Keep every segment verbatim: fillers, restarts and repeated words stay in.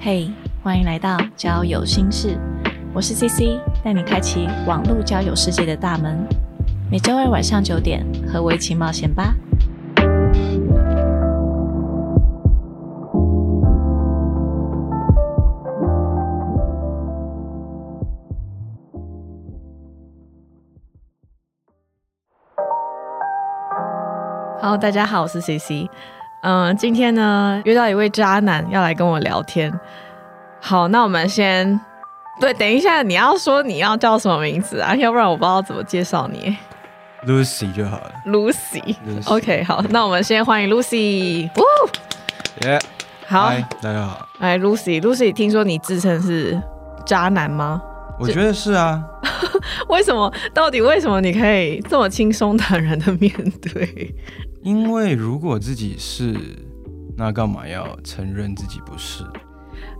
嘿、hey, 欢迎来到交友心事，我是 C C， 带你开启网络交友世界的大门。每周二晚上九点，和我一起冒险吧。Hello， 大家好，我是 C C。嗯，今天呢约到一位渣男要来跟我聊天。好，那我们先对，等一下你要说你要叫什么名字啊？要不然我不知道怎么介绍你。Lucy 就好了。Lucy。OK， 好，那我们先欢迎 Lucy。呜。耶。好，大家好。哎 ，Lucy，Lucy， Lucy, 听说你自称是渣男吗？我觉得是啊。为什么？到底为什么你可以这么轻松坦然的面对？因为如果自己是，那干嘛要承认自己不是？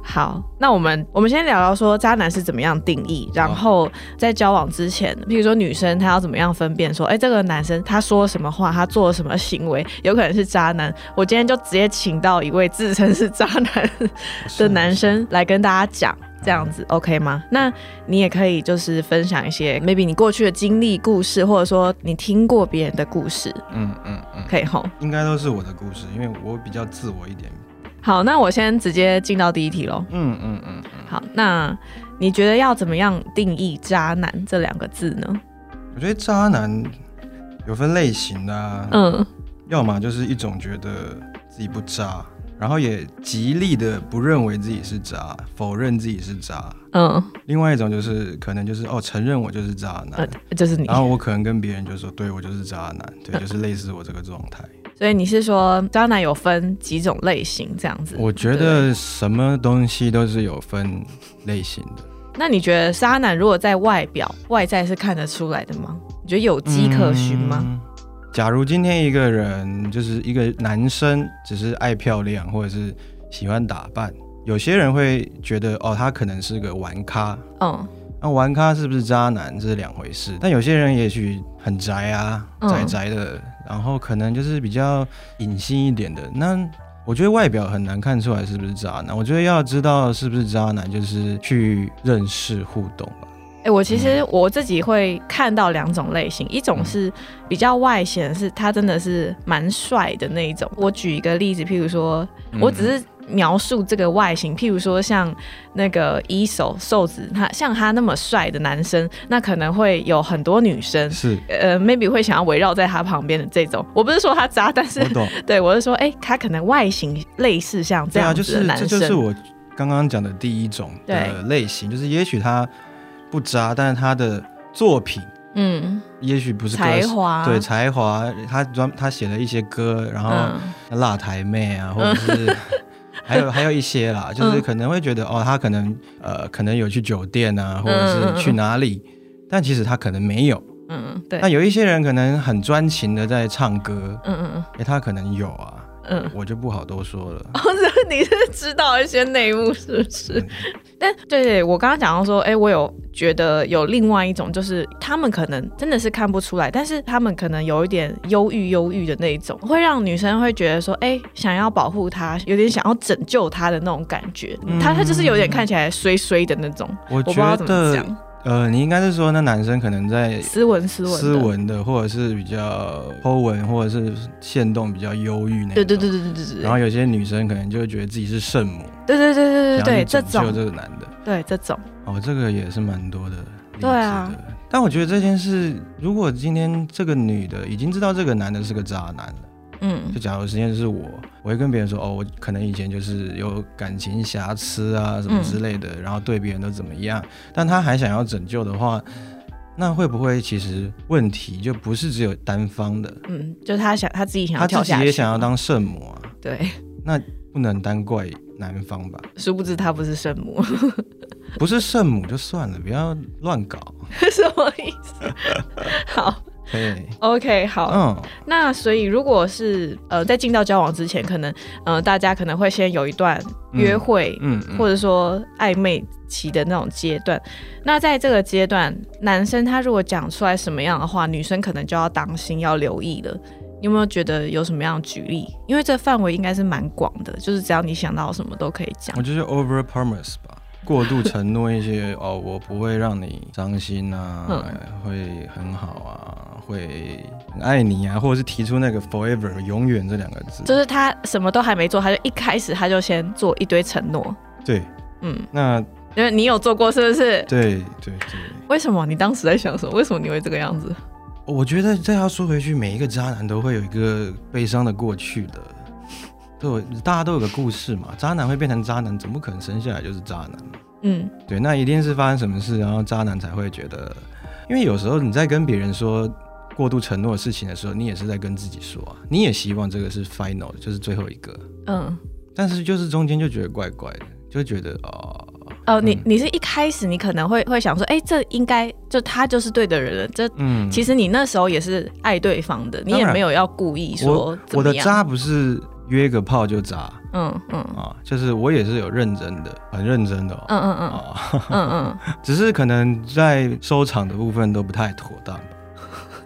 好，那我们我们先聊聊说渣男是怎么样定义，然后在交往之前，譬如说女生她要怎么样分辨说，哎、欸，这个男生他说什么话，他做什么行为，有可能是渣男。我今天就直接请到一位自称是渣男的男生来跟大家讲。这样子 OK 吗？那你也可以就是分享一些 maybe 你过去的经历故事，或者说你听过别人的故事。嗯嗯嗯，可以吼，应该都是我的故事，因为我比较自我一点。好，那我先直接进到第一题咯。嗯嗯 嗯, 嗯，好，那你觉得要怎么样定义渣男这两个字呢？我觉得渣男有分类型的啊，嗯，要么就是一种觉得自己不渣，然后也极力的不认为自己是渣，否认自己是渣。嗯。另外一种就是可能就是哦，承认我就是渣男，呃、就是你。然后我可能跟别人就说，对我就是渣男，对、嗯，就是类似我这个状态。所以你是说渣男有分几种类型这样子？我觉得什么东西都是有分类型的。那你觉得渣男如果在外表外在是看得出来的吗？你觉得有迹可循吗？嗯，假如今天一个人就是一个男生，只是爱漂亮或者是喜欢打扮，有些人会觉得哦，他可能是个玩咖。嗯，那玩咖是不是渣男这是两回事。但有些人也许很宅啊，宅宅的，嗯，然后可能就是比较隐性一点的。那我觉得外表很难看出来是不是渣男。我觉得要知道是不是渣男，就是去认识互动吧。欸，我其实我自己会看到两种类型，一种是比较外显，是他真的是蛮帅的那一种。我举一个例子，譬如说我只是描述这个外形，譬如说像那个一手瘦子，他像他那么帅的男生，那可能会有很多女生是呃 maybe 会想要围绕在他旁边的这种。我不是说他渣，但是我对我是说，哎、欸，他可能外形类似像这样子的男生。对啊，就是这就是我刚刚讲的第一种的类型，就是也许他不渣，但是他的作品，嗯，也许不是歌才华，对才华，他他写了一些歌，然后辣台妹啊，嗯，或者是还有还有一些啦，就是可能会觉得，嗯，哦，他可能呃可能有去酒店啊，或者是去哪里，嗯，但其实他可能没有。嗯，对。那有一些人可能很专情的在唱歌，嗯嗯嗯，欸，他可能有啊。嗯，我就不好多说了。哦，你是知道一些内幕是不是？嗯，但对对，我刚刚讲到说，哎，欸，我有觉得有另外一种，就是他们可能真的是看不出来，但是他们可能有一点忧郁忧郁的那一种，会让女生会觉得说，哎，欸，想要保护他，有点想要拯救他的那种感觉。嗯，他他就是有点看起来衰衰的那种。我觉得，我不知道怎么讲。呃，你应该是说那男生可能在斯文斯文斯文的，或者是比较po文，或者是限动比较忧郁那种。对对对对对对。然后有些女生可能就会觉得自己是圣母。对对对对对，这种这个男的。对这种。哦，这个也是蛮多的例子的。对啊。但我觉得这件事，如果今天这个女的已经知道这个男的是个渣男了，嗯，就假如今天是我，我会跟别人说，哦，我可能以前就是有感情瑕疵啊什么之类的，嗯，然后对别人都怎么样。但他还想要拯救的话，那会不会其实问题就不是只有单方的？嗯，就他想他自己想要跳下去，他自己也想要当圣母啊。对，那不能单怪男方吧？殊不知他不是圣母。不是圣母就算了，不要乱搞。什么意思？好。Hey. OK 好，oh. 那所以如果是呃在进到交往之前，可能呃大家可能会先有一段约会，嗯嗯嗯，或者说暧昧期的那种阶段。那在这个阶段，男生他如果讲出来什么样的话，女生可能就要当心要留意了。你有没有觉得有什么样的举例？因为这范围应该是蛮广的，就是只要你想到什么都可以讲。我就是 over promise 吧，过度承诺一些哦，我不会让你伤心啊、嗯，会很好啊，会很爱你啊，或者是提出那个 forever 永远这两个字，就是他什么都还没做，他就一开始他就先做一堆承诺。对，嗯，那因为你有做过是不是？对对对。为什么你当时在想什么？为什么你会这个样子？我觉得再要说回去，每一个渣男都会有一个悲伤的过去的，都大家都有个故事嘛。渣男会变成渣男，怎么可能生下来就是渣男？嗯，对，那一定是发生什么事，然后渣男才会觉得，因为有时候你在跟别人说过度承诺的事情的时候，你也是在跟自己说啊，你也希望这个是 final 就是最后一个，嗯，但是就是中间就觉得怪怪的，就觉得哦。哦，你你是一开始你可能会会想说，哎、欸，这应该就他就是对的人了。这、嗯、其实你那时候也是爱对方的，你也没有要故意说怎么样。我, 我的渣不是约个炮就渣，嗯嗯啊，就是我也是有认真的，很认真的、哦，嗯嗯嗯，啊、嗯嗯，只是可能在收场的部分都不太妥当。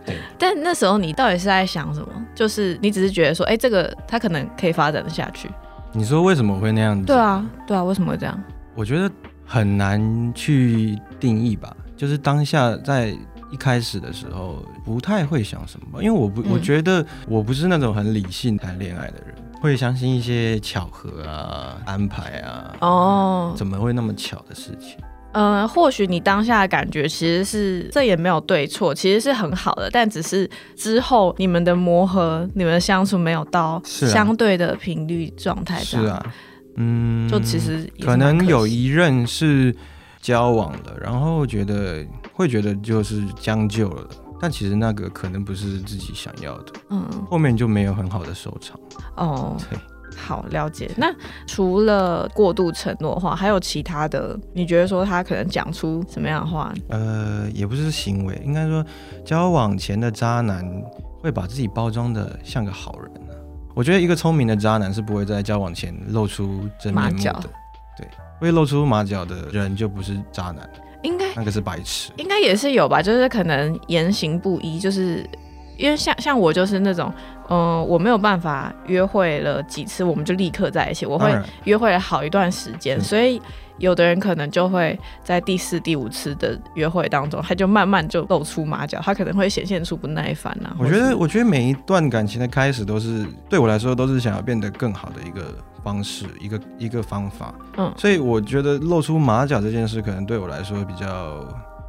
对，但那时候你到底是在想什么？就是你只是觉得说，哎、欸，这个他可能可以发展的下去。你说为什么会那样子？对啊，对啊，为什么会这样？我觉得很难去定义吧，就是当下在一开始的时候不太会想什么，因为我不、嗯、我觉得我不是那种很理性谈恋爱的人，会相信一些巧合啊、安排啊，哦、嗯，怎么会那么巧的事情？呃，或许你当下的感觉其实是这也没有对错，其实是很好的，但只是之后你们的磨合、你们的相处没有到相对的频率状态这样。是啊。嗯，就其实也可能有一任是交往了，然后觉得会觉得就是将就了，但其实那个可能不是自己想要的，嗯，后面就没有很好的收场。哦，对，好，了解。那除了过度承诺的话，还有其他的？你觉得说他可能讲出什么样的话？呃，也不是行为，应该说交往前的渣男会把自己包装的像个好人。我觉得一个聪明的渣男是不会在交往前露出真面目的，对，会露出马脚的人就不是渣男，应该那个是白痴，应该也是有吧，就是可能言行不一，就是因为 像, 像我就是那种，嗯、呃，我没有办法约会了几次我们就立刻在一起，我会约会了好一段时间，所以有的人可能就会在第四、第五次的约会当中，他就慢慢就露出马脚，他可能会显现出不耐烦啊。我觉得，我觉得每一段感情的开始都是，对我来说都是想要变得更好的一个方式，一个一个方法。嗯，所以我觉得露出马脚这件事，可能对我来说比较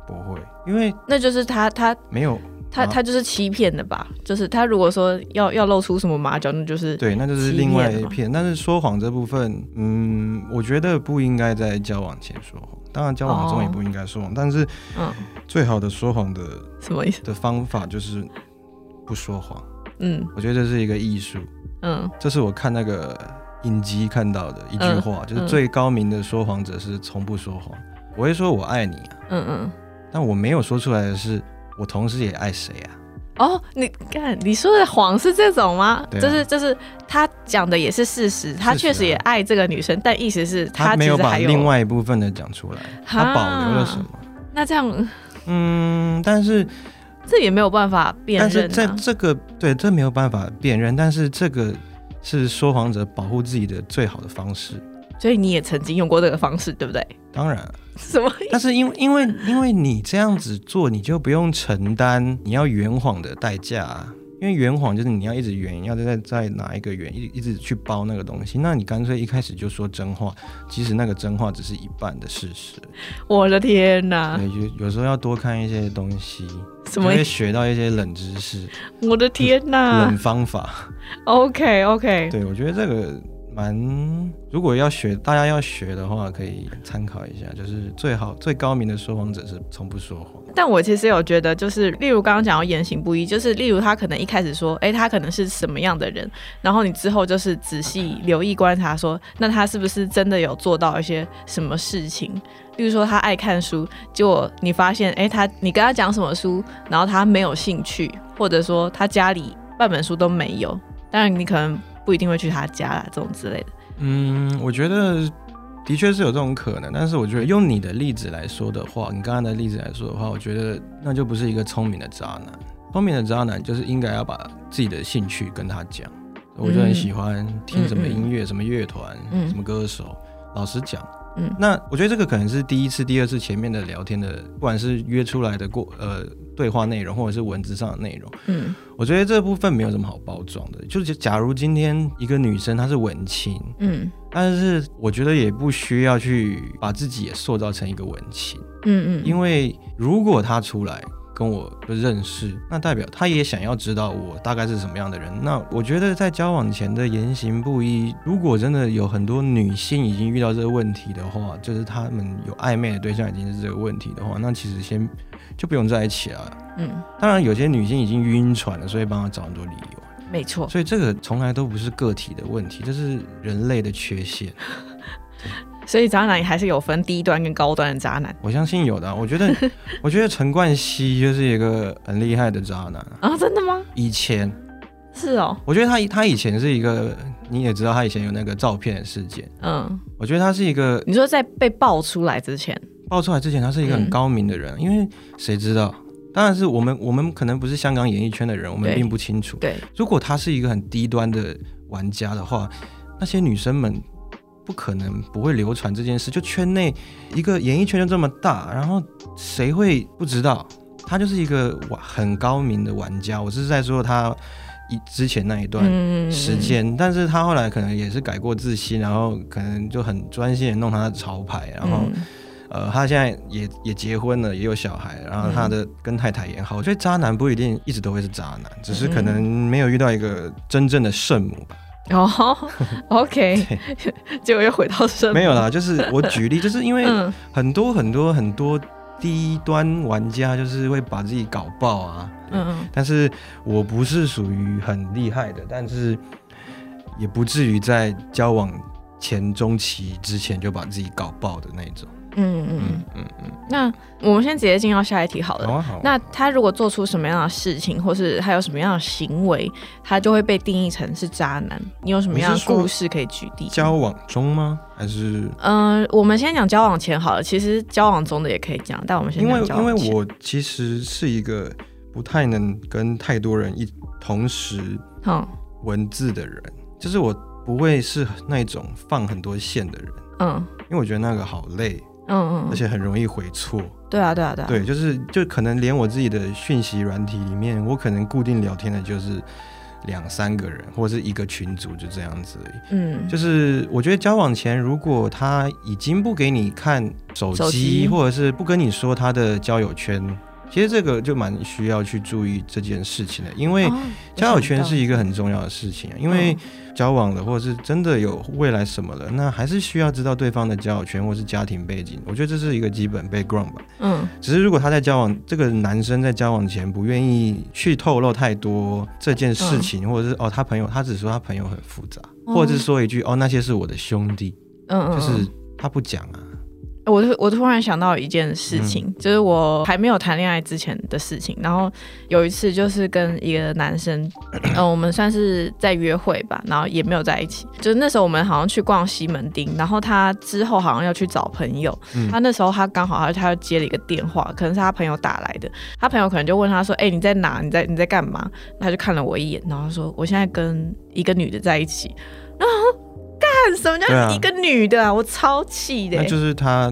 不会，因为那就是他他没有。他, 他就是欺骗的吧，就是他如果说 要, 要露出什么马脚，那就是对，那就是另外一片。但是说谎这部分，嗯，我觉得不应该在交往前说谎，当然交往中也不应该说谎、哦。但是，嗯，最好的说谎的什么意思的方法就是不说谎。嗯，我觉得这是一个艺术。嗯，这是我看那个影集看到的一句话，嗯、就是最高明的说谎者是从不说谎。我会说我爱你、啊，嗯嗯，但我没有说出来的是。我同时也爱谁啊？哦，你看你说的谎是这种吗？对、啊，就是就是他讲的也是事实，他确实也爱这个女生，啊、但意思是他其实还有，他没有把另外一部分的讲出来，他保留了什么？那这样，嗯，但是这也没有办法辨认、啊。但是在这个对，这没有办法辨认，但是这个是说谎者保护自己的最好的方式。所以你也曾经用过这个方式，对不对？当然。什么？但是因为因为因为你这样子做，你就不用承担你要圆谎的代价、啊。因为圆谎就是你要一直圆，要再再拿一个圆，一直去包那个东西。那你干脆一开始就说真话，即使那个真话只是一半的事实。我的天哪！有有时候要多看一些东西，什么？会学到一些冷知识。我的天哪！冷方法。OK OK。对，我觉得这个。蛮，如果要学，大家要学的话，可以参考一下，就是最好最高明的说谎者是从不说谎。但我其实有觉得，就是例如刚刚讲到言行不一，就是例如他可能一开始说，哎、欸，他可能是什么样的人，然后你之后就是仔细留意观察说，说那他是不是真的有做到一些什么事情？例如说他爱看书，结果你发现，哎、欸，他你跟他讲什么书，然后他没有兴趣，或者说他家里半本书都没有，当然你可能。不一定会去他家啦，这种之类的。嗯，我觉得的确是有这种可能，但是我觉得用你的例子来说的话，你刚刚的例子来说的话，我觉得那就不是一个聪明的渣男。聪明的渣男就是应该要把自己的兴趣跟他讲，我就很喜欢听什么音乐、嗯、什么乐团、嗯、什么歌手，老实讲、嗯、那我觉得这个可能是第一次第二次前面的聊天的，不管是约出来的过呃对话内容或者是文字上的内容、嗯、我觉得这部分没有什么好包装的，就是假如今天一个女生她是文青、嗯、但是我觉得也不需要去把自己也塑造成一个文青，嗯嗯，因为如果她出来跟我的认识，那代表他也想要知道我大概是什么样的人。那我觉得在交往前的言行不一，如果真的有很多女性已经遇到这个问题的话，就是他们有暧昧的对象已经是这个问题的话，那其实先就不用在一起了。嗯，当然有些女性已经晕船了，所以帮他找很多理由，没错，所以这个从来都不是个体的问题，这是人类的缺陷。所以渣男也还是有分低端跟高端的渣男，我相信有的、啊、我觉得我觉得陈冠希就是一个很厉害的渣男啊、哦、真的吗？以前是哦，我觉得 他, 他以前是一个，你也知道他以前有那个照片的事件，嗯，我觉得他是一个，你说在被爆出来之前爆出来之前他是一个很高明的人、嗯、因为谁知道，当然是我们我们可能不是香港演艺圈的人，我们并不清楚， 对, 对如果他是一个很低端的玩家的话，那些女生们不可能不会流传这件事，就圈内一个演艺圈就这么大，然后谁会不知道？他就是一个很高明的玩家，我是在说他之前那一段时间、嗯、但是他后来可能也是改过自新，然后可能就很专心的弄他的潮牌，然后、嗯呃、他现在 也, 也结婚了，也有小孩，然后他的跟太太也好，我觉得渣男不一定一直都会是渣男，只是可能没有遇到一个真正的圣母吧。哦、oh, ，OK， 结果又回到生活。没有啦，就是我举例，就是因为很多很多很多低端玩家就是会把自己搞爆啊。嗯，但是我不是属于很厉害的，但是也不至于在交往前中期之前就把自己搞爆的那种。嗯嗯嗯嗯，那我们先直接进到下一题好了。好啊好啊。那他如果做出什么样的事情，或是他有什么样的行为，他就会被定义成是渣男。你有什么样的故事可以举例？交往中吗？还是？嗯、呃，我们先讲交往前好了。其实交往中的也可以讲，但我们先讲交往前。因为因为我其实是一个不太能跟太多人一同时文字的人、嗯，就是我不会是那种放很多线的人。嗯，因为我觉得那个好累。嗯嗯，而且很容易回错。对啊对啊对啊，对，就是就可能连我自己的讯息软体里面，我可能固定聊天的就是两三个人或者是一个群组，就这样子而已。嗯，就是我觉得交往前如果他已经不给你看手机，或者是不跟你说他的交友圈，其实这个就蛮需要去注意这件事情的，因为交友圈是一个很重要的事情、啊、因为交往了或者是真的有未来什么了，那还是需要知道对方的交友圈或是家庭背景，我觉得这是一个基本 background 吧。嗯，只是如果他在交往，这个男生在交往前不愿意去透露太多这件事情、嗯、或者是哦他朋友，他只说他朋友很复杂、嗯、或者是说一句哦那些是我的兄弟，嗯嗯，就是他不讲啊。我, 我突然想到一件事情、嗯、就是我还没有谈恋爱之前的事情，然后有一次就是跟一个男生、呃、我们算是在约会吧，然后也没有在一起，就是那时候我们好像去逛西门町，然后他之后好像要去找朋友、嗯、他那时候他刚好他就接了一个电话，可能是他朋友打来的，他朋友可能就问他说哎、欸、你在哪，你在你在干嘛，他就看了我一眼，然后说我现在跟一个女的在一起，然后干什么叫一个女的啊？啊我超气的、欸。那就是他，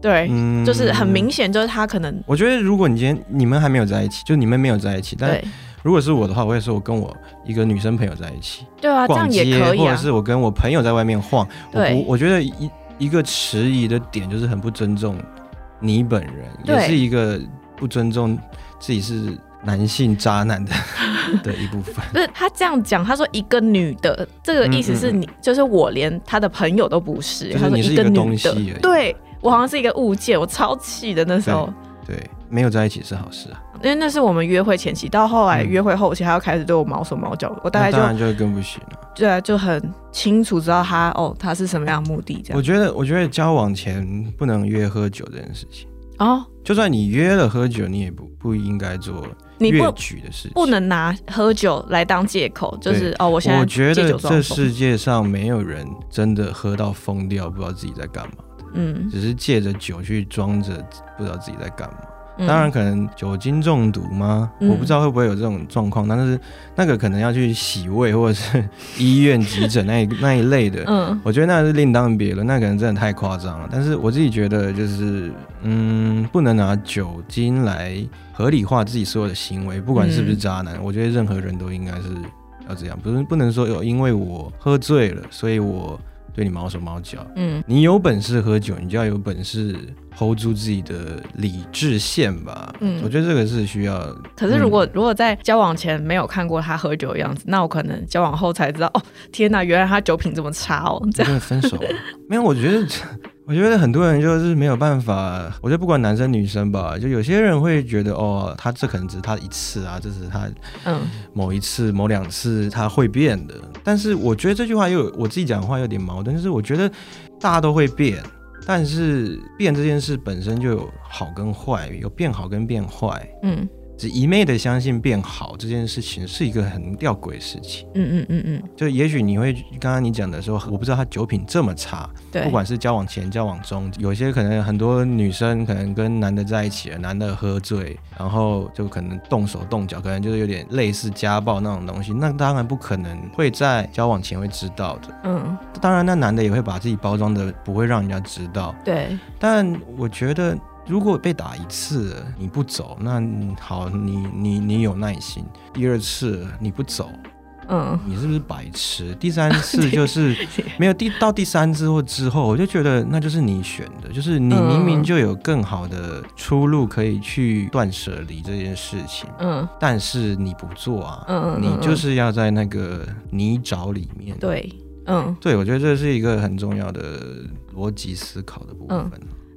对，嗯、就是很明显，就是他可能。我觉得如果你今天你们还没有在一起，就你们没有在一起，但如果是我的话，我会说我跟我一个女生朋友在一起，对啊，这样也可以、啊，或者是我跟我朋友在外面晃。对，我, 我觉得一一个迟疑的点就是很不尊重你本人，也是一个不尊重自己是男性渣男的的一部分。不是他这样讲，他说一个女的，这个意思是你、嗯嗯、就是我连他的朋友都不是，就是你是一个东西而已，对，我好像是一个物件，我超气的那时候。 对, 对没有在一起是好事啊，因为那是我们约会前期，到后来约会后期他又开始对我毛手毛脚，我大概就当然就更不行了。对啊，就很清楚知道他哦他是什么样的目的这样。我觉得我觉得交往前不能约喝酒这件事情哦，就算你约了喝酒，你也不不应该做越矩的事情，不能拿喝酒来当借口，就是哦，我现在借酒装疯。我觉得这世界上没有人真的喝到疯掉，不知道自己在干嘛的，嗯，只是借着酒去装着不知道自己在干嘛。当然可能酒精中毒吗、嗯、我不知道会不会有这种状况、嗯、但是那个可能要去洗胃或者是医院急诊那 一, 那一类的、嗯、我觉得那是另当别论，那可能真的太夸张了。但是我自己觉得就是嗯，不能拿酒精来合理化自己所有的行为，不管是不是渣男、嗯、我觉得任何人都应该是要这样，不是不能说有因为我喝醉了所以我对你毛手毛脚、嗯、你有本事喝酒，你就要有本事 hold 住自己的理智线吧、嗯、我觉得这个是需要。可是如果、嗯、如果在交往前没有看过他喝酒的样子，那我可能交往后才知道，哦天哪，原来他酒品这么差哦，这样分手没有，我觉得我觉得很多人就是没有办法，我觉得不管男生女生吧，就有些人会觉得哦，他这可能只是他一次啊，这是他某一次、嗯、某两次他会变的。但是我觉得这句话又我自己讲的话有点矛盾，就是我觉得大家都会变，但是变这件事本身就有好跟坏，有变好跟变坏。嗯，只一昧的相信变好这件事情是一个很吊诡的事情。嗯嗯嗯嗯，就也许你会刚刚你讲的时候，我不知道他酒品这么差，对，不管是交往前交往中，有些可能很多女生可能跟男的在一起了，男的喝醉然后就可能动手动脚，可能就是有点类似家暴那种东西，那当然不可能会在交往前会知道的。嗯，当然那男的也会把自己包装的不会让人家知道。对，但我觉得如果被打一次你不走，那好，你你你有耐心。第二次你不走，嗯，你是不是白痴？第三次就是没有，第到第三次或之后，我就觉得那就是你选的，就是你明明就有更好的出路可以去断舍离这件事情，嗯，但是你不做啊，嗯，你就是要在那个泥沼里面。对，嗯，对，我觉得这是一个很重要的逻辑思考的部分。嗯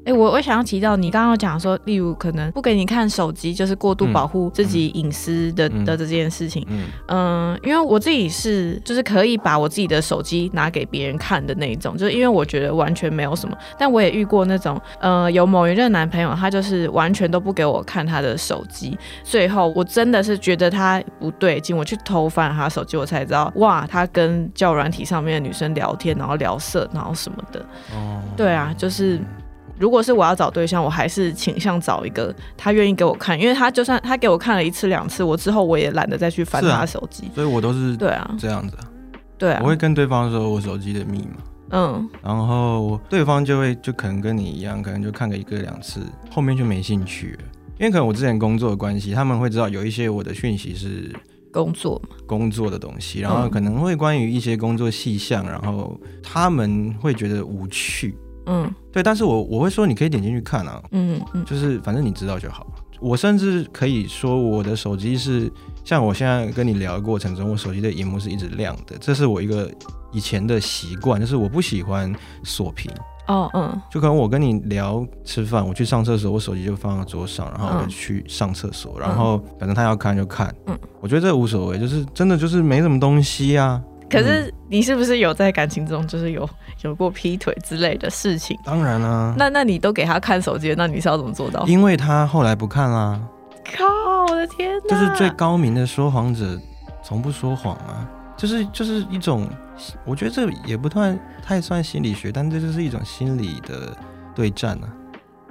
欸、我, 我想要提到你刚刚讲说，例如可能不给你看手机就是过度保护自己隐私 的,、嗯、的这件事情。 嗯, 嗯，因为我自己是就是可以把我自己的手机拿给别人看的那一种，就是因为我觉得完全没有什么。但我也遇过那种呃，有某一任男朋友他就是完全都不给我看他的手机，最后我真的是觉得他不对劲，我去偷翻他手机，我才知道哇，他跟交友软体上面的女生聊天，然后聊色然后什么的、哦、对啊，就是如果是我要找对象，我还是倾向找一个他愿意给我看，因为他就算他给我看了一次两次，我之后我也懒得再去翻他的手机、啊、所以我都是对啊这样子、啊、对啊，我会跟对方说我手机的密码，嗯，然后对方就会就可能跟你一样，可能就看个一个两次，后面就没兴趣了，因为可能我之前工作的关系，他们会知道有一些我的讯息是工作嘛，工作的东西，然后可能会关于一些工作细项，然后他们会觉得无趣。嗯，对，但是我我会说你可以点进去看啊，嗯嗯，就是反正你知道就好。我甚至可以说我的手机是像我现在跟你聊的过程中，我手机的荧幕是一直亮的，这是我一个以前的习惯，就是我不喜欢锁屏。哦嗯，就可能我跟你聊吃饭，我去上厕所，我手机就放在桌上，然后我就去上厕所、嗯、然后反正他要看就看，嗯，我觉得这无所谓，就是真的就是没什么东西啊。可是你是不是有在感情中就是有有过劈腿之类的事情？当然啦、啊。那那你都给他看手机，那你是要怎么做到？因为他后来不看啦、啊。靠，我的天哪！就是最高明的说谎者，从不说谎啊。就是就是一种，我觉得这也不太太算心理学，但这就是一种心理的对战啊。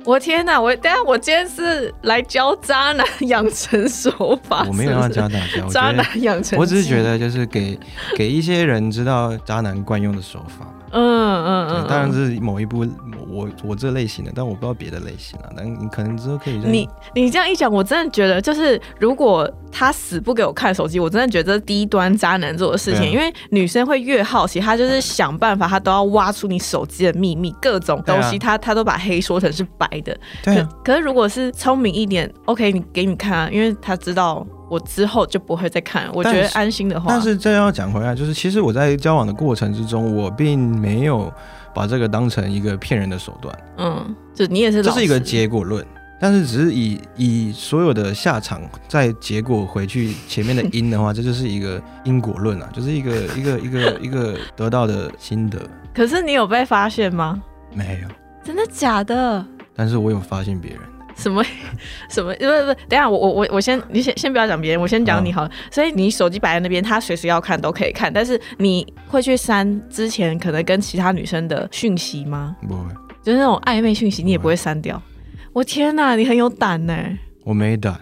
我天哪！我等下我今天是来教渣男养成手法，我没有要教大家渣男养成，我只是觉得就是给给一些人知道渣男惯用的手法。嗯嗯嗯，当然是某一部我我这类型的，但我不知道别的类型啊。但你可能之后可以你你这样一讲，我真的觉得就是如果他死不给我看手机，我真的觉得这是低端渣男做的事情、啊，因为女生会越好奇，她就是想办法，她都要挖出你手机的秘密，各种东西，她她、啊、都把黑说成是白的。对、啊可。可是如果是聪明一点 ，OK， 你给你看啊，因为她知道。我之后就不会再看，我觉得安心的话。但是这要讲回来，就是其实我在交往的过程之中，我并没有把这个当成一个骗人的手段。嗯，就你也是老实，这是一个结果论，但是只是以以所有的下场再结果回去前面的因的话，这就是一个因果论啊，就是一个一个一个一个得到的心得。可是你有被发现吗？没有，真的假的？但是我有发现别人。什么什么？不不，等一下，我我我先你先先不要讲别人，我先讲你好了、哦。所以你手机摆在那边，他随时要看都可以看，但是你会去删之前可能跟其他女生的讯息吗？不会，就是那种暧昧讯息，你也不会删掉。我天哪，你很有胆呢、欸。我没胆，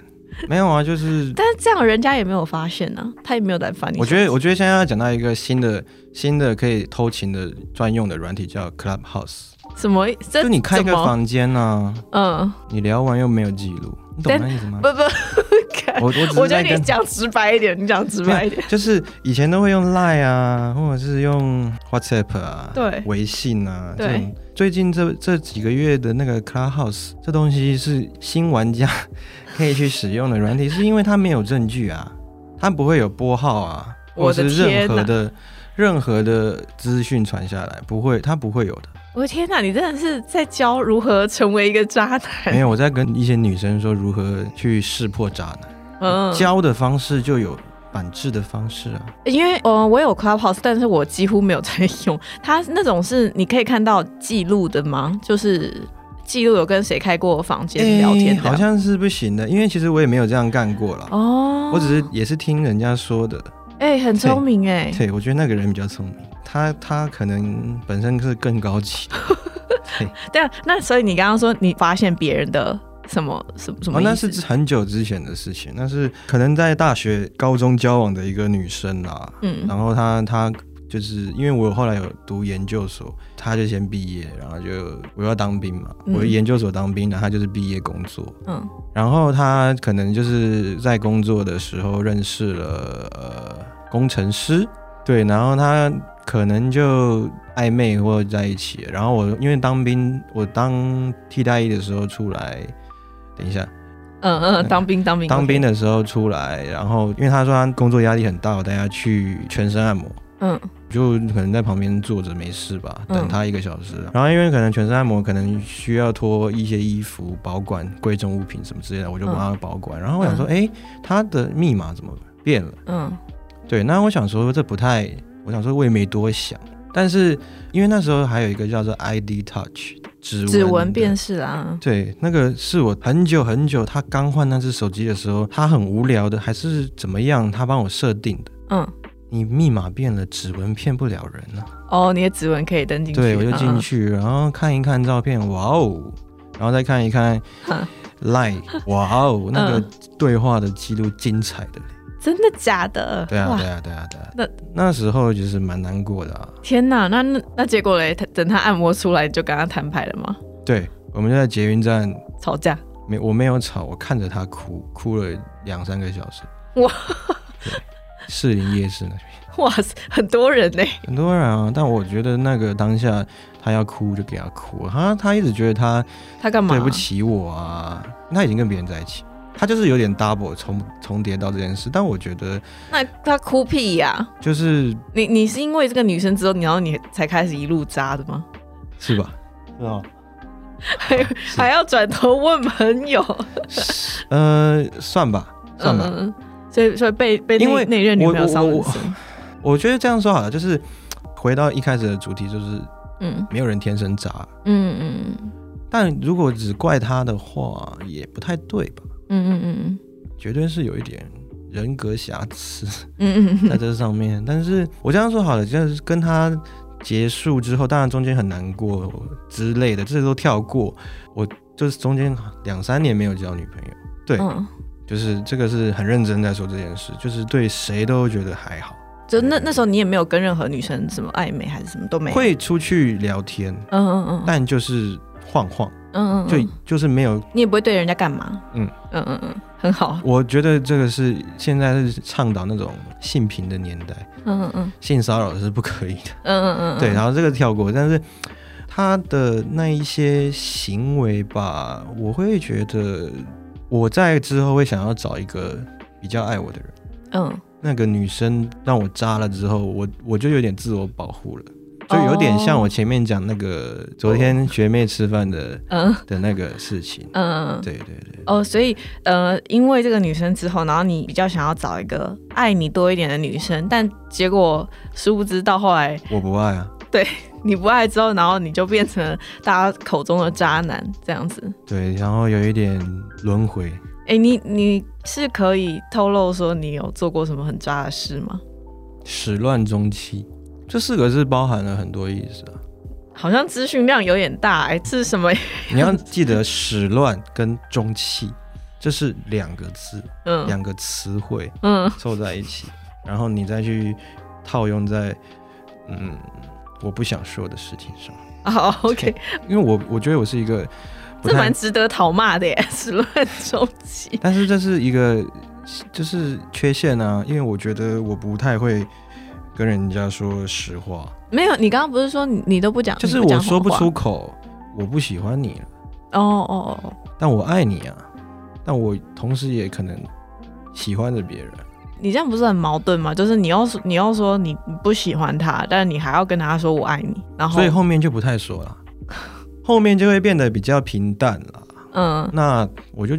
没有啊，就是。但是这样人家也没有发现啊，他也没有来烦你。我觉得，我觉得现在要讲到一个新的、新的可以偷情的专用的软体叫 Clubhouse。什么？就你开一个房间啊，嗯，你聊完又没有记录，你懂那意思吗？不不。我, 我, 我觉得你讲直白一点，你讲直白一点，就是以前都会用 LINE 啊，或者是用 WhatsApp 啊，对，微信啊，对。這最近 這, 这几个月的那个 Clubhouse 这东西是新玩家可以去使用的软体，是因为它没有证据啊，它不会有拨号啊，或是任何的任何的资讯传下来，不会，它不会有的。我的天哪，你真的是在教如何成为一个渣男？没有，我在跟一些女生说如何去识破渣男。嗯、教的方式就有反制的方式啊，因为、呃、我有 Clubhouse， 但是我几乎没有在用。它那种是你可以看到记录的吗？就是记录有跟谁开过房间聊天、欸，好像是不行的，因为其实我也没有这样干过啦。哦，我只是也是听人家说的。哎、欸，很聪明哎、欸。对，我觉得那个人比较聪明，他他可能本身是更高级。对，但那所以你刚刚说你发现别人的。什么什么什么、啊？那是很久之前的事情，那是可能在大学、高中交往的一个女生啦。嗯，然后她她就是因为我后来有读研究所，她就先毕业，然后就我要当兵嘛，我研究所当兵，然后她就是毕业工作。嗯，然后她可能就是在工作的时候认识了呃工程师，对，然后她可能就暧昧或者在一起。然后我因为当兵，我当替代役的时候出来。等一下，嗯嗯，当兵当兵当兵的时候出来，然后因为他说他工作压力很大，我带他去全身按摩，嗯，就可能在旁边坐着没事吧，等他一个小时、嗯。然后因为可能全身按摩可能需要脱一些衣服、保管贵重物品什么之类的，我就帮他保管。嗯、然后我想说，哎、欸，他的密码怎么变了？嗯，对，那我想说这不太，我想说我也没多想，但是因为那时候还有一个叫做 I D Touch。指纹辨识啊，对，那个是我很久很久，他刚换那只手机的时候，他很无聊的，还是怎么样，他帮我设定的。嗯，你密码变了，指纹骗不了人了、啊。哦，你的指纹可以登进去。对，我就进去，嗯、然后看一看照片，哇哦，然后再看一看 LINE， 哇哦，那个对话的记录精彩的。真的假的？对啊对啊对啊对啊！那那时候就是蛮难过的啊！天哪，那那那结果嘞？等他按摩出来，你就跟他摊牌了吗？对，我们就在捷运站吵架。没，我没有吵，我看着他哭，哭了两三个小时。哇！士林夜市那边。哇塞，很多人嘞、欸！很多人啊，但我觉得那个当下他要哭就给他哭，他他一直觉得他他干嘛对不起我啊？他已经跟别人在一起。他就是有点 double 重重叠到这件事，但我觉得那他哭屁呀、啊！就是你你是因为这个女生之后，然后你才开始一路渣的吗？是吧？是哦，还还要转头问朋友？呃，算吧，算吧。嗯、所以所以被被那那任女朋友伤了心。我觉得这样说好了，就是回到一开始的主题，就是嗯，没有人天生渣。嗯嗯嗯。但如果只怪他的话，也不太对吧？嗯嗯嗯，绝对是有一点人格瑕疵，嗯嗯，在这上面。但是我这样说好了，就是跟他结束之后，当然中间很难过之类的，这些都跳过。我就是中间两三年没有交女朋友，对，嗯、就是这个是很认真在说这件事，就是对谁都觉得还好。就那那时候你也没有跟任何女生什么暧昧还是什么都没有，会出去聊天，嗯嗯嗯，但就是晃晃。嗯, 嗯, 嗯，就就是没有，你也不会对人家干嘛。嗯嗯嗯嗯，很好。我觉得这个是现在是倡导那种性平的年代。嗯嗯嗯，性骚扰是不可以的。嗯嗯 嗯, 嗯，对。然后这个跳过，但是他的那一些行为吧，我会觉得我在之后会想要找一个比较爱我的人。嗯，那个女生让我渣了之后，我我就有点自我保护了。就有点像我前面讲那个昨天学妹吃饭的、嗯、的那个事情，嗯，对对对。哦，所以呃，因为这个女生之后，然后你比较想要找一个爱你多一点的女生，但结果殊不知到后来我不爱啊，对，你不爱之后，然后你就变成了大家口中的渣男这样子。对，然后有一点轮回。哎、欸，你你是可以透露说你有做过什么很渣的事吗？始乱终弃。这四个字包含了很多意思啊，好像资讯量有点大、欸、这是什么？你要记得始乱跟终弃，这是两个字，嗯，两个词汇，嗯，凑在一起，然后你再去套用在嗯我不想说的事情上。哦、oh, ，OK， 因为我我觉得我是一个这蛮值得讨骂的耶，始乱终弃。但是这是一个就是缺陷啊，因为我觉得我不太会跟人家说实话。没有，你刚刚不是说 你, 你都不讲，就是我说不出口，我不喜欢你了。哦哦哦，但我爱你啊。但我同时也可能喜欢着别人，你这样不是很矛盾吗？就是你要你要说你不喜欢他，但你还要跟他说我爱你，然后所以后面就不太说了，后面就会变得比较平淡了。嗯，那我就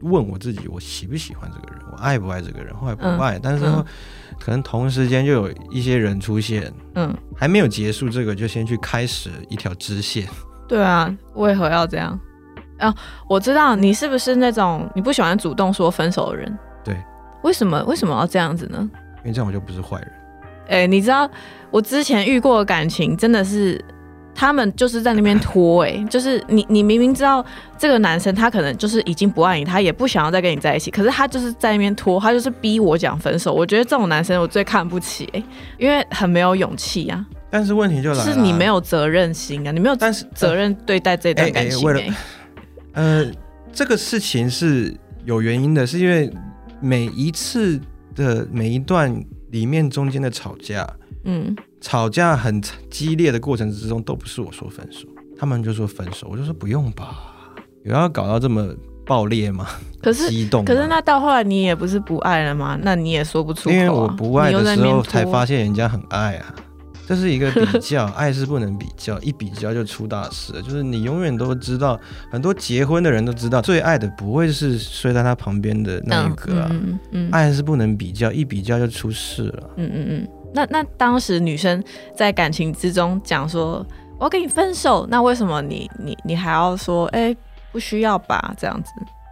问我自己，我喜不喜欢这个人，我爱不爱这个人，后来不爱、嗯、但是、嗯、可能同时间就有一些人出现，嗯，还没有结束这个就先去开始一条支线。对啊，为何要这样啊？我知道你是不是那种你不喜欢主动说分手的人。对，为什么为什么要这样子呢？因为这样我就不是坏人。哎、欸，你知道我之前遇过的感情真的是他们就是在那边拖，哎、欸，就是你你明明知道这个男生他可能就是已经不爱你，他也不想要再跟你在一起，可是他就是在那边拖，他就是逼我讲分手。我觉得这种男生我最看不起、欸、因为很没有勇气啊。但是问题就来了，是你没有责任心啊，你没有责任对待这段感情、欸欸欸、为了呃，这个事情是有原因的，是因为每一次的每一段里面中间的吵架，嗯，吵架很激烈的过程之中，都不是我说分手，他们就说分手，我就说不用吧，有要搞到这么爆裂吗？可是激动，可是那到后来你也不是不爱了吗？那你也说不出口、啊，因为我不爱的时候才发现人家很爱啊。这是一个比较，爱是不能比较，一比较就出大事了。就是你永远都知道，很多结婚的人都知道，最爱的不会是睡在他旁边的那一个啊、嗯嗯嗯。爱是不能比较，一比较就出事了。嗯嗯嗯。那那当时女生在感情之中讲说我要跟你分手，那为什么你你你还要说哎、欸、不需要吧这样子？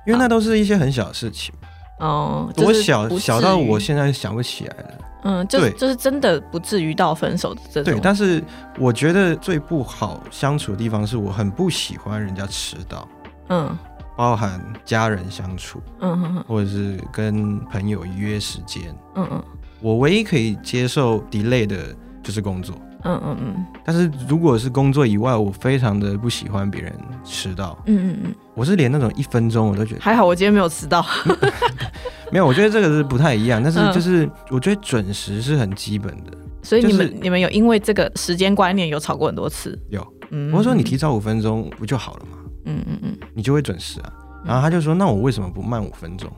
因为那都是一些很小的事情。哦、嗯，我小小到我现在想不起来了。嗯，就是就是真的不至于到分手的这种。对，但是我觉得最不好相处的地方是我很不喜欢人家迟到。嗯，包含家人相处，嗯哼哼，或者是跟朋友约时间，嗯嗯，我唯一可以接受 delay 的就是工作，嗯嗯嗯。但是如果是工作以外，我非常的不喜欢别人迟到，嗯嗯嗯。我是连那种一分钟我都觉得还好，我今天没有迟到。没有，我觉得这个是不太一样，但是就是、嗯、我觉得准时是很基本的。所以你们、就是、你们有因为这个时间观念有吵过很多次？有，嗯、我说你提早五分钟不就好了吗？嗯嗯嗯，你就会准时啊。然后他就说：“嗯、那我为什么不慢五分钟？”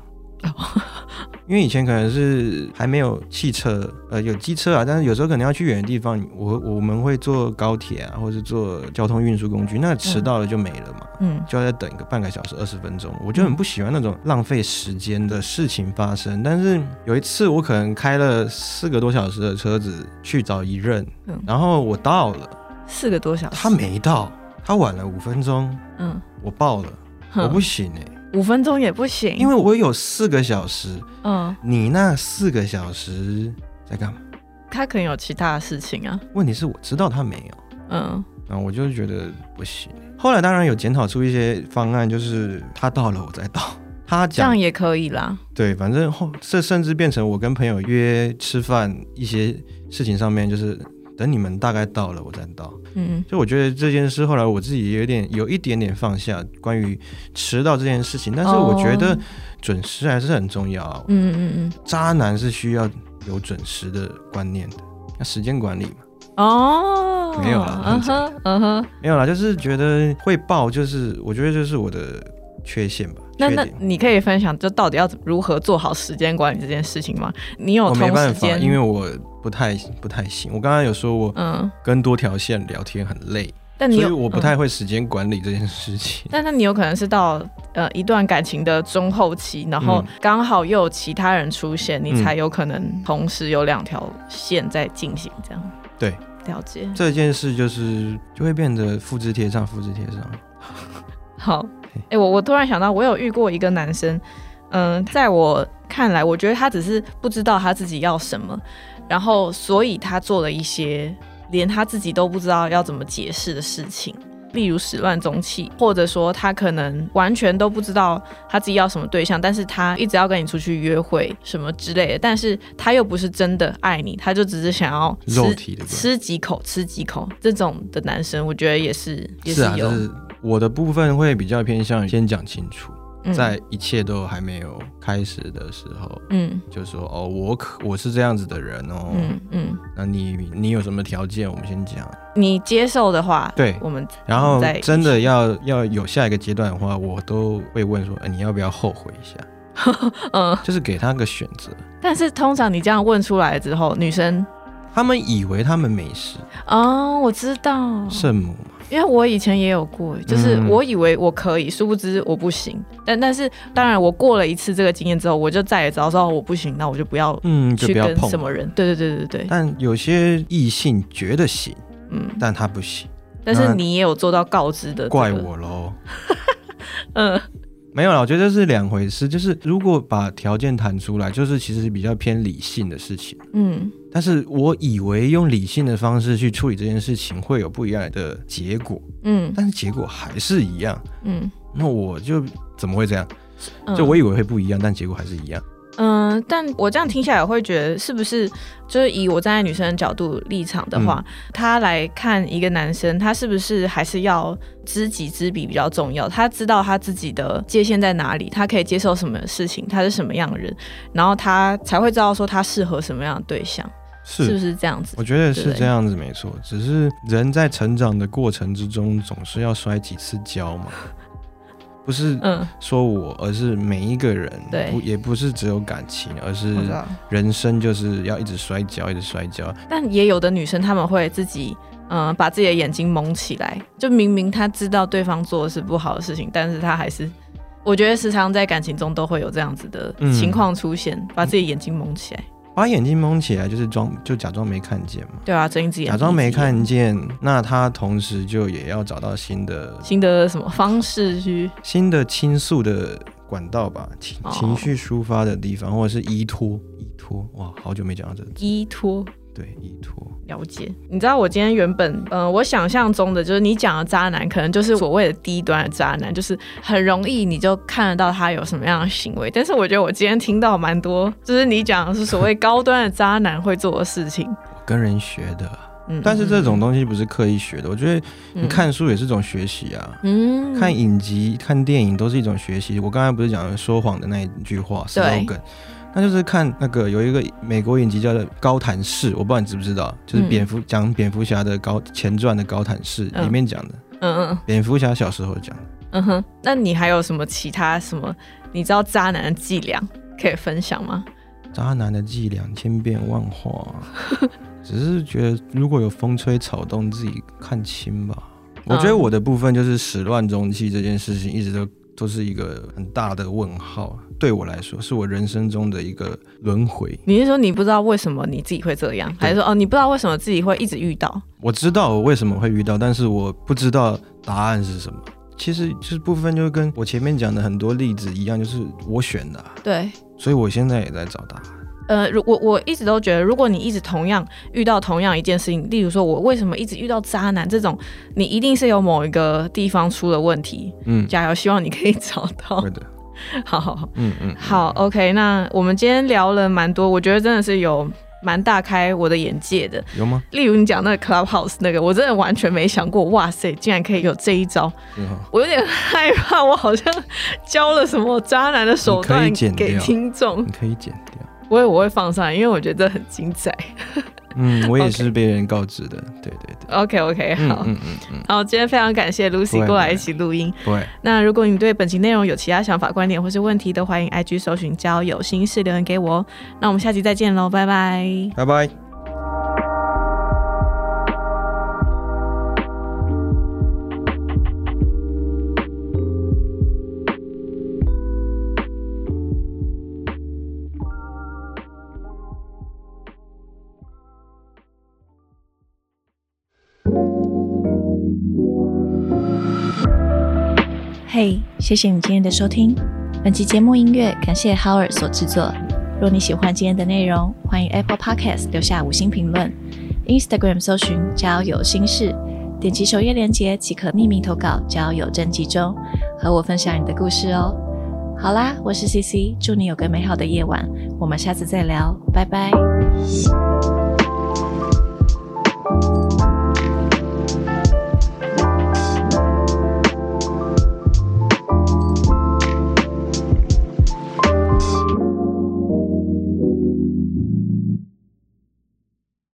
因为以前可能是还没有汽车，呃，有机车啊，但是有时候可能要去远的地方，我我们会坐高铁啊，或是坐交通运输工具，那迟到了就没了嘛，嗯，就要再等一个半个小时、二十分钟，我就很不喜欢那种浪费时间的事情发生。嗯、但是有一次，我可能开了四个多小时的车子去找一任，嗯、然后我到了，四个多小时，他没到，他晚了五分钟，嗯，我爆了，我不行哎、欸。五分钟也不行，因为我有四个小时。嗯，你那四个小时在干嘛？他可能有其他的事情啊。问题是我知道他没有。嗯，然后我就觉得不行。后来当然有检讨出一些方案，就是他到了我再到，他讲这样也可以啦。对，反正后这甚至变成我跟朋友约吃饭一些事情上面，就是等你们大概到了我再到。嗯，就我觉得这件事后来我自己有点有一点点放下关于迟到这件事情，但是我觉得准时还是很重要、啊、嗯嗯嗯，渣男是需要有准时的观念的，那时间管理嘛。哦，没有啦，嗯哼嗯哼，没有啦，就是觉得会爆，就是我觉得就是我的缺陷吧。那那你可以分享就到底要如何做好时间管理这件事情吗？你有同时间？因为我不太不太行，我刚刚有说我跟多条线聊天很累，但你所以我不太会时间管理这件事情。嗯、但那你有可能是到、呃、一段感情的中后期，然后刚好又有其他人出现，嗯、你才有可能同时有两条线在进行这样。对，了解这件事就是就会变得复制贴上，复制贴上。好。欸、我, 我突然想到我有遇过一个男生，嗯，在我看来我觉得他只是不知道他自己要什么，然后所以他做了一些连他自己都不知道要怎么解释的事情，例如始乱终弃，或者说他可能完全都不知道他自己要什么对象，但是他一直要跟你出去约会什么之类的，但是他又不是真的爱你，他就只是想要吃肉体的吃几口吃几口，这种的男生我觉得也是也是有。是啊，就是我的部分会比较偏向先讲清楚，在一切都还没有开始的时候，嗯，就说哦，我我是这样子的人哦，嗯嗯，那你你有什么条件，我们先讲。你接受的话，对，我们然后真的要要有下一个阶段的话，我都会问说，欸，你要不要后悔一下？嗯，就是给他个选择。但是通常你这样问出来之后，女生他们以为他们没事哦，我知道圣母。因为我以前也有过，就是我以为我可以，嗯，殊不知我不行。但但是当然，我过了一次这个经验之后，我就再也知道说我不行，那我就不要去跟什么人。嗯，对对对对对。但有些异性觉得行，嗯，但他不行。但是你也有做到告知的，这个，怪我咯。嗯，没有啦，我觉得这是两回事。就是如果把条件谈出来，就是其实比较偏理性的事情。嗯。但是我以为用理性的方式去处理这件事情会有不一样的结果，嗯，但是结果还是一样，嗯，那我就怎么会这样？就我以为会不一样，嗯，但结果还是一样。嗯，但我这样听下来，我会觉得是不是就是以我站在女生的角度立场的话，嗯，他来看一个男生，他是不是还是要知己知彼比较重要？他知道他自己的界限在哪里，他可以接受什么事情，他是什么样的人，然后他才会知道说他适合什么样的对象。是, 是不是这样子？我觉得是这样子没错，只是人在成长的过程之中总是要摔几次跤嘛，不是说我，嗯，而是每一个人，不也不是只有感情，而是人生就是要一直摔跤一直摔跤。但也有的女生她们会自己嗯，把自己的眼睛蒙起来，就明明她知道对方做的是不好的事情，但是她还是，我觉得时常在感情中都会有这样子的情况出现，嗯，把自己眼睛蒙起来。把眼睛蒙起来就是装，就假装没看见嘛。对啊，睁一只眼假装没看见，那他同时就也要找到新的新的什么方式去新的倾诉的管道吧，情情绪抒发的地方，或者是依托依托。哇，好久没讲到这个依托。对，依托。了解。你知道我今天原本呃，我想象中的就是你讲的渣男可能就是所谓的低端的渣男，就是很容易你就看得到他有什么样的行为，但是我觉得我今天听到蛮多就是你讲的是所谓高端的渣男会做的事情。我跟人学的，嗯，但是这种东西不是刻意学的，我觉得你看书也是一种学习啊，嗯，看影集看电影都是一种学习。我刚才不是讲说谎的那一句话 slogan，那就是看那个有一个美国影集叫做《高谭市》，我不知道你知不知道，就是蝙蝠讲，嗯，蝙蝠侠的高前传的《高谭市》里面讲的，嗯嗯，蝙蝠侠小时候讲的。嗯哼，那你还有什么其他什么你知道渣男的伎俩可以分享吗？渣男的伎俩千变万化，只是觉得如果有风吹草动自己看清吧。我觉得我的部分就是始乱终弃这件事情一直都。都是一个很大的问号，对我来说是我人生中的一个轮回。你是说你不知道为什么你自己会这样，还是说，哦，你不知道为什么自己会一直遇到？我知道我为什么会遇到，但是我不知道答案是什么。其实这部分就跟我前面讲的很多例子一样，就是我选的，啊，对，所以我现在也在找答案。呃，我我一直都觉得，如果你一直同样遇到同样一件事情，例如说我为什么一直遇到渣男这种，你一定是有某一个地方出了问题。嗯，加油，希望你可以找到。对的。好，嗯嗯，好 ，OK， 那我们今天聊了蛮多，我觉得真的是有蛮大开我的眼界的。有吗？例如你讲那个 Clubhouse 那个，我真的完全没想过，哇塞，竟然可以有这一招。嗯，我有点害怕，我好像教了什么渣男的手段给听众。你可以剪掉。我也我会放上来，因为我觉得很精彩。嗯，我也是被人告知的， okay. 对对对。OK OK， 好，嗯嗯嗯，好，今天非常感谢 Lucy 过来一起录音。对。那如果你对本期内容有其他想法、观点或是问题，都欢迎 I G 搜寻交友心事留言给我。那我们下期再见喽，拜拜，拜拜。嘿，hey, 谢谢你今天的收听。本期节目音乐感谢 Howard 所制作。若你喜欢今天的内容，欢迎 Apple Podcast 留下五星评论， Instagram 搜寻交友心事，点击首页链接即可匿名投稿交友征集中，和我分享你的故事哦。好啦，我是 C C， 祝你有个美好的夜晚，我们下次再聊，拜拜。